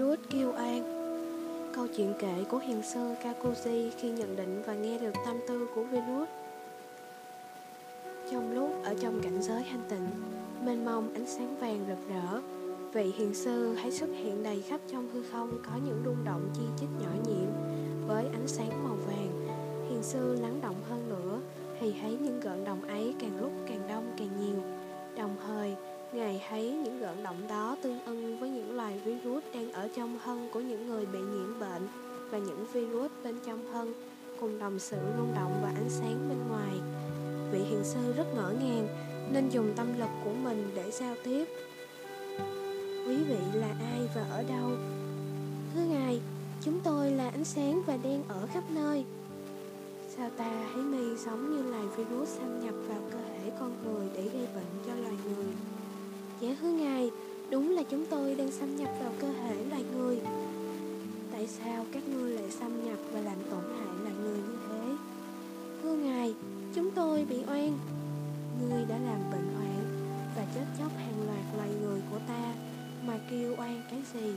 virus kêu an. Câu chuyện kể của Hiền sư Kakuzi khi nhận định và nghe được tâm tư của virus. Trong lúc ở trong cảnh giới thanh tịnh, mênh mông ánh sáng vàng rực rỡ, vị hiền sư hãy xuất hiện đầy khắp trong hư không có những rung động chi chít nhỏ nhiệm với ánh sáng màu vàng. Hiền sư lắng động hơn nữa thì thấy những gợn động ấy càng lúc càng đông càng nhiều. Đồng thời, Ngài thấy những gợn động đó tương ưng với những loài virus đang ở trong thân của những người bị nhiễm bệnh và những virus bên trong thân cùng đồng sự rung động và ánh sáng bên ngoài. Vị hiền sư rất ngỡ ngàng nên dùng tâm lực của mình để giao tiếp. Quý vị là ai và ở đâu? Thưa Ngài, chúng tôi là ánh sáng và đen ở khắp nơi. Sao ta thấy mi giống như loài virus xâm nhập vào cơ thể con người để gây bệnh cho loài người? Dạ hứa Ngài, đúng là chúng tôi đang xâm nhập vào cơ thể loài người. Tại sao các ngươi lại xâm nhập và làm tổn hại loài người như thế? Thưa Ngài, chúng tôi bị oan. Ngươi đã làm bệnh hoạn và chết chóc hàng loạt loài người của ta mà kêu oan cái gì?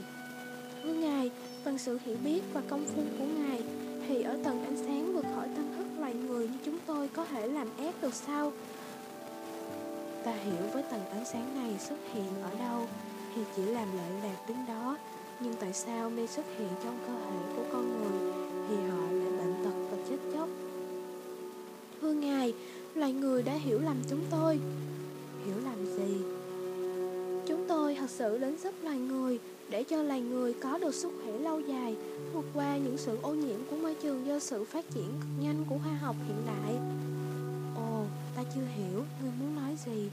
Thưa Ngài, bằng sự hiểu biết và công phu của Ngài thì ở tầng ánh sáng vượt khỏi tâm thức loài người như chúng tôi có thể làm ác được sao? Ta hiểu với tầng ánh sáng này xuất hiện ở đâu thì chỉ làm lợi lạc đến đó. Nhưng tại sao mê xuất hiện trong cơ thể của con người thì họ lại bệnh tật và chết chóc? Thưa Ngài, loài người đã hiểu lầm chúng tôi. Hiểu lầm gì? Chúng tôi thật sự đến giúp loài người để cho loài người có được sức khỏe lâu dài, vượt qua những sự ô nhiễm của môi trường do sự phát triển cực nhanh của khoa học hiện đại. Ồ, ta chưa hiểu, ngươi muốn nói gì?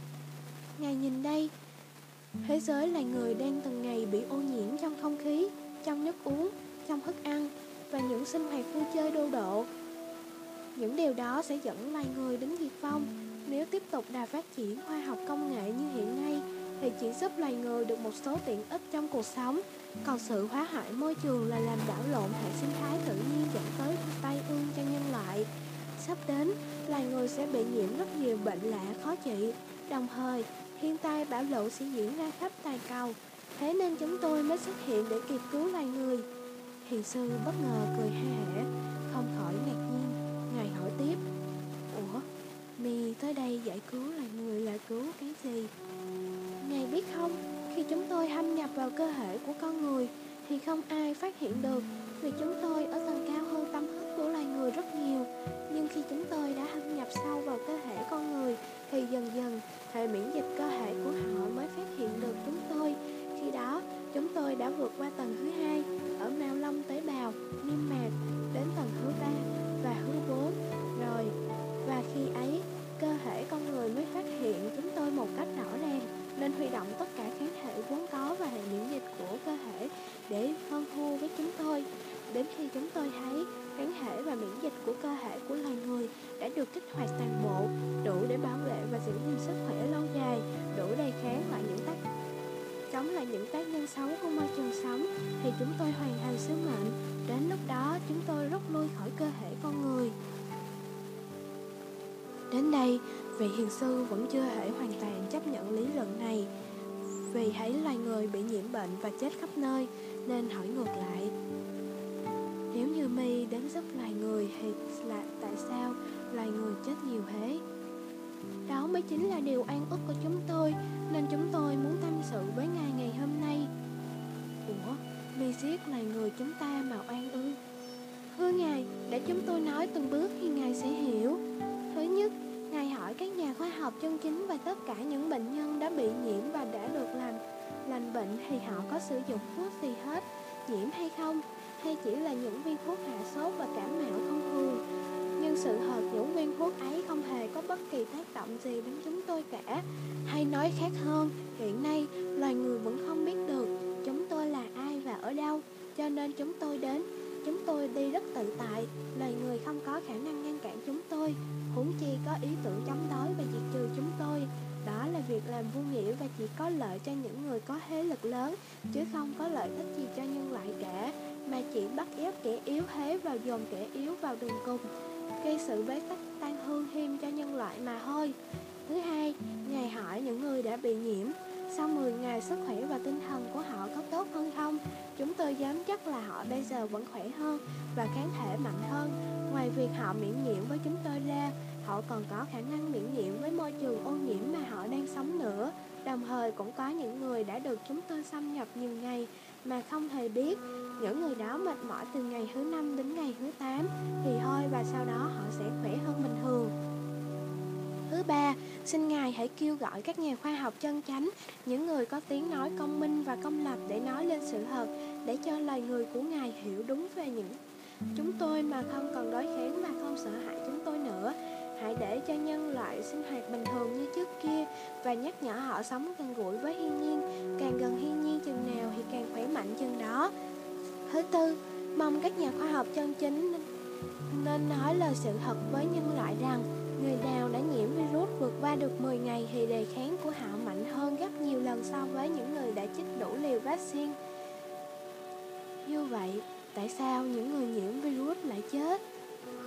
Ngài nhìn đây, thế giới loài người đang từng ngày bị ô nhiễm trong không khí, trong nước uống, trong thức ăn và những sinh hoạt vui chơi đô độ. Những điều đó sẽ dẫn loài người đến diệt vong. Nếu tiếp tục đà phát triển khoa học công nghệ như hiện nay thì chỉ giúp loài người được một số tiện ích trong cuộc sống, còn sự phá hoại môi trường là làm đảo lộn hệ sinh thái tự nhiên dẫn tới tai ương cho nhân loại. Sắp đến, loài người sẽ bị nhiễm rất nhiều bệnh lạ khó trị. Đồng thời, thiên tai bão lũ sẽ diễn ra khắp toàn cầu. Thế nên chúng tôi mới xuất hiện để kịp cứu loài người. Hiền sư bất ngờ cười ha hả, không khỏi ngạc nhiên. Ngài hỏi tiếp, ủa, mi tới đây giải cứu loài người là cứu cái gì? Ngài biết không, khi chúng tôi thâm nhập vào cơ thể của con người thì không ai phát hiện được, vì chúng tôi ở tầng cao hơn tâm thức của loài người rất nhiều. Nhưng khi chúng tôi đã thâm nhập sâu vào cơ thể con người thì dần dần hệ miễn dịch cơ thể của họ mới phát hiện được chúng tôi. Khi đó chúng tôi đã vượt qua tầng thứ 2 ở mao lông tế bào niêm mạc đến tầng thứ 3 và thứ 4 rồi, và khi ấy cơ thể con người mới phát hiện chúng tôi một cách rõ ràng, nên huy động tất cả kháng thể vốn có và hệ miễn dịch của cơ thể để phân hô với chúng tôi. Đến khi chúng tôi thấy kháng thể và miễn dịch của cơ thể của loài người đã được kích hoạt toàn bộ, đủ để bảo vệ và giữ gìn sức khỏe lâu dài, đủ để chống lại những tác nhân xấu của môi trường sống, thì chúng tôi hoàn thành sứ mệnh. Đến lúc đó chúng tôi rút lui khỏi cơ thể con người. Đến đây, vị hiền sư vẫn chưa thể hoàn toàn chấp nhận lý luận này, vì thấy loài người bị nhiễm bệnh và chết khắp nơi, nên hỏi ngược lại. Nếu như mi đến giúp loài người thì là tại sao loài người chết nhiều thế? Đó mới chính là điều an ức của chúng tôi, nên chúng tôi muốn tâm sự với Ngài ngày hôm nay. Ủa, mi giết loài người chúng ta mà oan ư? Thưa Ngài, để chúng tôi nói từng bước thì Ngài sẽ hiểu. Thứ nhất, Ngài hỏi các nhà khoa học chân chính và tất cả những bệnh nhân đã bị nhiễm và đã được lành bệnh thì họ có sử dụng thuốc gì hết, nhiễm hay không, hay chỉ là những viên thuốc hạ sốt và cảm mạo thông thường. Nhưng sự thật những viên thuốc ấy không hề có bất kỳ tác động gì đến chúng tôi cả. Hay nói khác hơn, hiện nay loài người vẫn không biết được chúng tôi là ai và ở đâu, cho nên chúng tôi đến, chúng tôi đi rất tự tại. Loài người không có khả năng ngăn cản chúng tôi, huống chi có ý tưởng chống đối và diệt trừ chúng tôi. Đó là việc làm vô nghĩa và chỉ có lợi cho những người có thế lực lớn, chứ không có lợi ích gì cho nhân loại cả, mà chỉ bắt ép kẻ yếu thế vào, dồn kẻ yếu vào đường cùng, gây sự bế tắc tan thương thêm cho nhân loại mà thôi. Thứ hai, Ngài hỏi những người đã bị nhiễm Sau 10 ngày, sức khỏe và tinh thần của họ có tốt hơn không? Chúng tôi dám chắc là họ bây giờ vẫn khỏe hơn và kháng thể mạnh hơn. Ngoài việc họ miễn nhiễm với chúng tôi ra, họ còn có khả năng miễn nhiễm với môi trường ô nhiễm mà họ đang sống nữa. Đồng thời cũng có những người đã được chúng tôi xâm nhập nhiều ngày mà không hề biết. Những người đó mệt mỏi từ ngày thứ 5 đến ngày thứ 8 thì thôi, và sau đó họ sẽ khỏe hơn bình thường. Thứ ba, xin Ngài hãy kêu gọi các nhà khoa học chân chánh, những người có tiếng nói công minh và công lập để nói lên sự thật, để cho lời người của Ngài hiểu đúng về những chúng tôi mà không còn đối kháng và không sợ hãi chúng tôi nữa. Hãy để cho nhân loại sinh hoạt bình thường như trước kia và nhắc nhở họ sống gần gũi với thiên nhiên, càng gần thiên nhiên chừng nào thì càng khỏe mạnh chừng đó. Thứ tư, mong các nhà khoa học chân chính nên nói lời sự thật với nhân loại rằng người nào đã nhiễm virus vượt qua được 10 ngày thì đề kháng của họ mạnh hơn gấp nhiều lần so với những người đã chích đủ liều vaccine. Như vậy, tại sao những người nhiễm virus lại chết?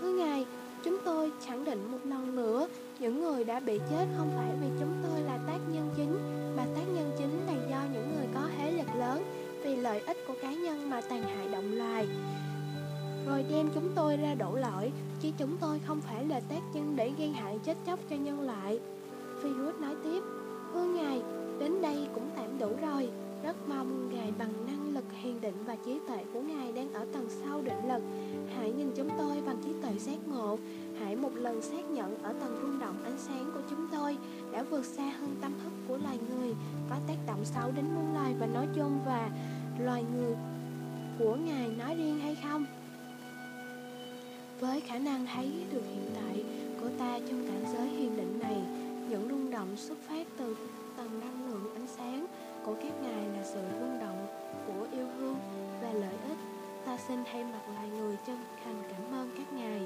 Thứ ngày, chúng tôi khẳng định một lần nữa, những người đã bị chết không phải vì chúng tôi là tác nhân chính, mà tác nhân chính là do những người có thế lực lớn vì lợi ích của cá nhân mà tàn hại động loài, rồi đem chúng tôi ra đổ lỗi, chứ chúng tôi không phải là tác nhân để gây hại chết chóc cho nhân loại. Virus nói tiếp, thưa Ngài, đến đây cũng tạm đủ rồi. Rất mong Ngài bằng năng lực hiền định và trí tuệ của Ngài đang ở tầng sau định lực, hãy nhìn chúng tôi bằng trí tuệ giác ngộ, hãy một lần xác nhận ở tầng rung động ánh sáng của chúng tôi đã vượt xa hơn tâm thức của loài người, có tác động xấu đến muôn loài và nói chung, và loài người của Ngài nói riêng hay không? Với khả năng thấy được hiện tại của ta trong cảnh giới hiền định này, những rung động xuất phát từ tầng năng lượng ánh sáng của các Ngài là sự rung động của yêu thương và lợi ích. Ta xin thay mặt loài người chân thành cảm ơn các Ngài.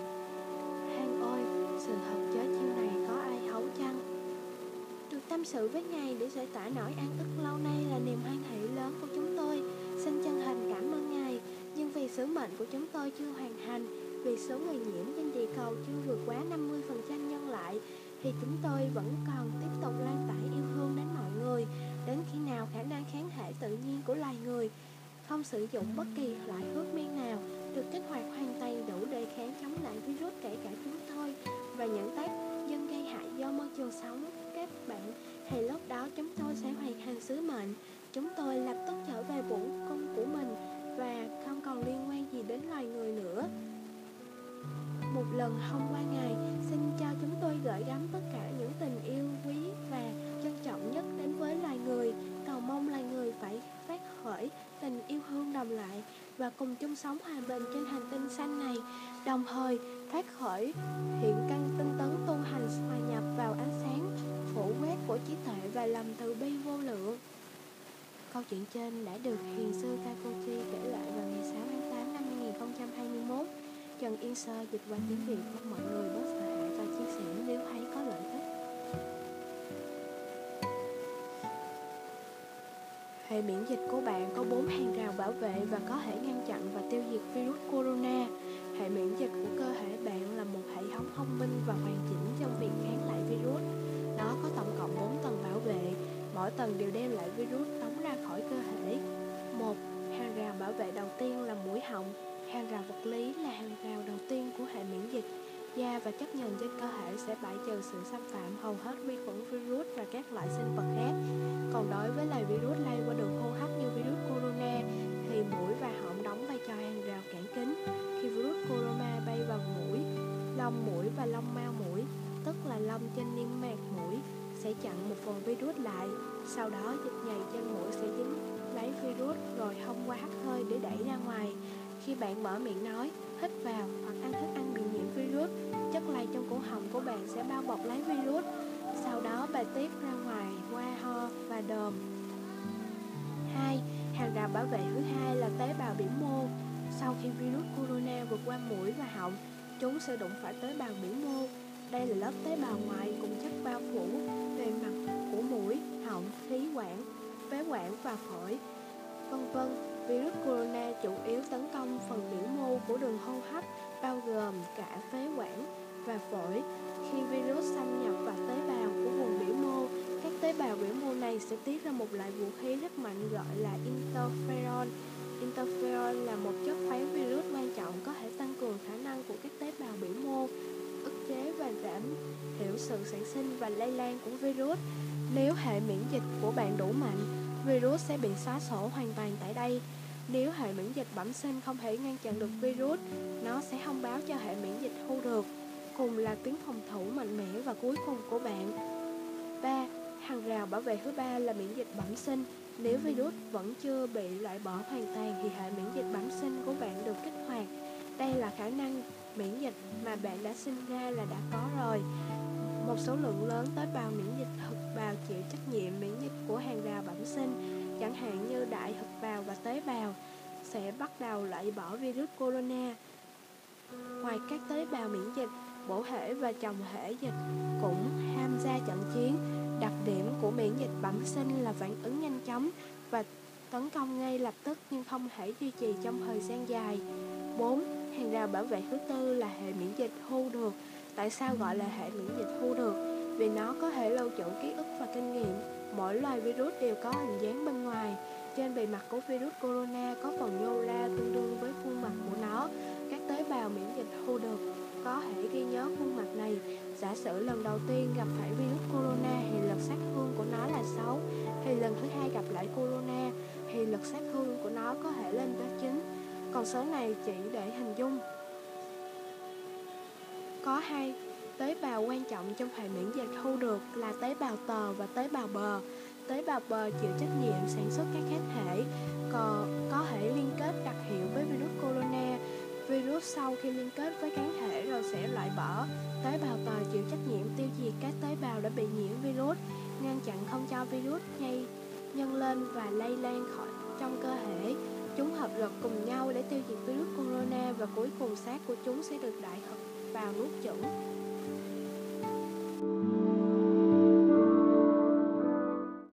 Hang ôi, sự thật chớ chiêu này có ai hấu chăng? Được tâm sự với Ngài để giải tỏa nỗi an ức lâu nay là niềm hoan hỷ lớn của chúng tôi. Xin chân thành cảm ơn Ngài, nhưng vì sứ mệnh của chúng tôi chưa hoàn thành, vì số người nhiễm trên địa cầu chưa vượt quá 50% nhân loại, thì chúng tôi vẫn còn tiếp tục lan tỏa yêu thương đến mọi người, đến khi nào khả năng kháng thể tự nhiên của loài người không sử dụng bất kỳ loại thuốc men nào được kích hoạt hoàn toàn đủ để kháng chống lại virus, kể cả chúng tôi và những tác nhân gây hại do môi trường sống các bạn, thì lúc đó chúng tôi sẽ hoàn thành sứ mệnh. Chúng tôi lập tức trở về bổn cung của mình và không còn liên quan gì đến loài người nữa. Một lần thông qua Ngài, xin cho chúng tôi gửi gắm tất cả những tình yêu quý và trân trọng nhất đến với loài người. Cầu mong loài người phải phát khởi tình yêu thương đồng lại và cùng chung sống hòa bình trên hành tinh xanh này, đồng thời phát khởi hiện căn tinh tấn tu hành hòa nhập vào ánh sáng phổ quét của trí tuệ và lòng từ bi vô lượng. Câu chuyện trên đã được Hiền sư Kakuzi kể lại vào ngày 6 tháng 8 năm 2021. Trần Yên Sơ dịch qua tiếng Việt. Mong mọi người bớt sợ hãi và chia sẻ nếu thấy có lợi ích. Hệ miễn dịch của bạn có 4 hàng rào bảo vệ và có thể ngăn chặn và tiêu diệt virus corona. Hệ miễn dịch của cơ thể bạn là một hệ thống thông minh và hoàn chỉnh trong việc kháng lại virus. Nó có tổng cộng 4 tầng bảo vệ, mỗi tầng đều đem lại virus tống ra khỏi cơ thể. 1. Hàng rào bảo vệ đầu tiên là mũi họng. Hàng rào vật lý là hàng rào đầu tiên của hệ miễn dịch. Da và chất nhờn trên cơ thể sẽ bài trừ sự xâm phạm hầu hết vi khuẩn, virus và các loại sinh vật khác. Còn đối với loài virus lây qua đường hô hấp như virus corona, thì mũi và họng đóng vai trò hàng rào cản kính. Khi virus corona bay vào mũi, lông mũi và lông mao mũi, tức là lông trên niêm mạc mũi, sẽ chặn một phần virus lại. Sau đó dịch nhầy trên mũi sẽ dính lấy virus rồi thông qua hắt hơi để đẩy ra ngoài. Khi bạn mở miệng nói, hít vào hoặc ăn thức ăn bị nhiễm virus, chất lây trong cổ họng của bạn sẽ bao bọc lấy virus. Sau đó bài tiết ra ngoài qua ho và đờm. 2. Hàng rào bảo vệ thứ hai là tế bào biểu mô. Sau khi virus corona vượt qua mũi và họng, chúng sẽ đụng phải tế bào biểu mô. Đây là lớp tế bào ngoại cùng chất bao phủ bề mặt của mũi, họng, khí quản, phế quản và phổi, vân vân. Virus corona chủ yếu tấn công phần biểu mô của đường hô hấp, bao gồm cả phế quản và phổi. Khi virus xâm nhập vào tế bào của vùng biểu mô, các tế bào biểu mô này này sẽ tiết ra một loại vũ khí rất mạnh gọi là interferon. Interferon là một chất kháng virus quan trọng, có thể tăng cường khả năng của các tế bào biểu mô, ức chế và giảm thiểu sự sản sinh và lây lan của virus. Nếu hệ miễn dịch của bạn đủ mạnh, virus sẽ bị xóa sổ hoàn toàn tại đây. Nếu hệ miễn dịch bẩm sinh không thể ngăn chặn được virus, nó sẽ thông báo cho hệ miễn dịch thu được, cùng là tuyến phòng thủ mạnh mẽ và cuối cùng của bạn. 3. Hàng rào bảo vệ thứ ba là miễn dịch bẩm sinh. Nếu virus vẫn chưa bị loại bỏ hoàn toàn thì hệ miễn dịch bẩm sinh của bạn được kích hoạt. Đây là khả năng miễn dịch mà bạn đã sinh ra là đã có rồi. Một số lượng lớn tế bào miễn dịch thực bào chịu trách nhiệm miễn dịch của hàng rào bẩm sinh, chẳng hạn như đại thực bào và tế bào, sẽ bắt đầu loại bỏ virus corona. Ngoài các tế bào miễn dịch, bộ thể và chồng thể dịch cũng tham gia trận chiến. Đặc điểm của miễn dịch bẩm sinh là phản ứng nhanh chóng và tấn công ngay lập tức, nhưng không thể duy trì trong thời gian dài. 4. Hàng rào bảo vệ thứ tư là hệ miễn dịch thu được. Tại sao gọi là hệ miễn dịch thu được? Vì nó có thể lưu trữ ký ức và kinh nghiệm. Mỗi loài virus đều có hình dáng bên ngoài. Trên bề mặt của virus corona có phần nhô ra tương đương với khuôn mặt của nó. Các tế bào miễn dịch thu được có thể ghi nhớ khuôn mặt này. Giả sử lần đầu tiên gặp phải virus corona thì lực sát thương của nó là 6, thì lần thứ hai gặp lại corona thì lực sát thương của nó có thể lên tới 9. Còn số này chỉ để hình dung. Có hai tế bào quan trọng trong hệ miễn dịch thu được là tế bào tờ và tế bào bờ. Tế bào bờ chịu trách nhiệm sản xuất các kháng thể, còn có thể liên kết đặc hiệu với virus corona. Virus sau khi liên kết với kháng thể rồi sẽ loại bỏ. Tế bào tờ chịu trách nhiệm tiêu diệt các tế bào đã bị nhiễm virus, ngăn chặn không cho virus nhân lên và lây lan khỏi trong cơ thể. Chúng hợp lực cùng nhau để tiêu diệt virus corona và cuối cùng xác của chúng sẽ được đại thực vào nuốt chửng.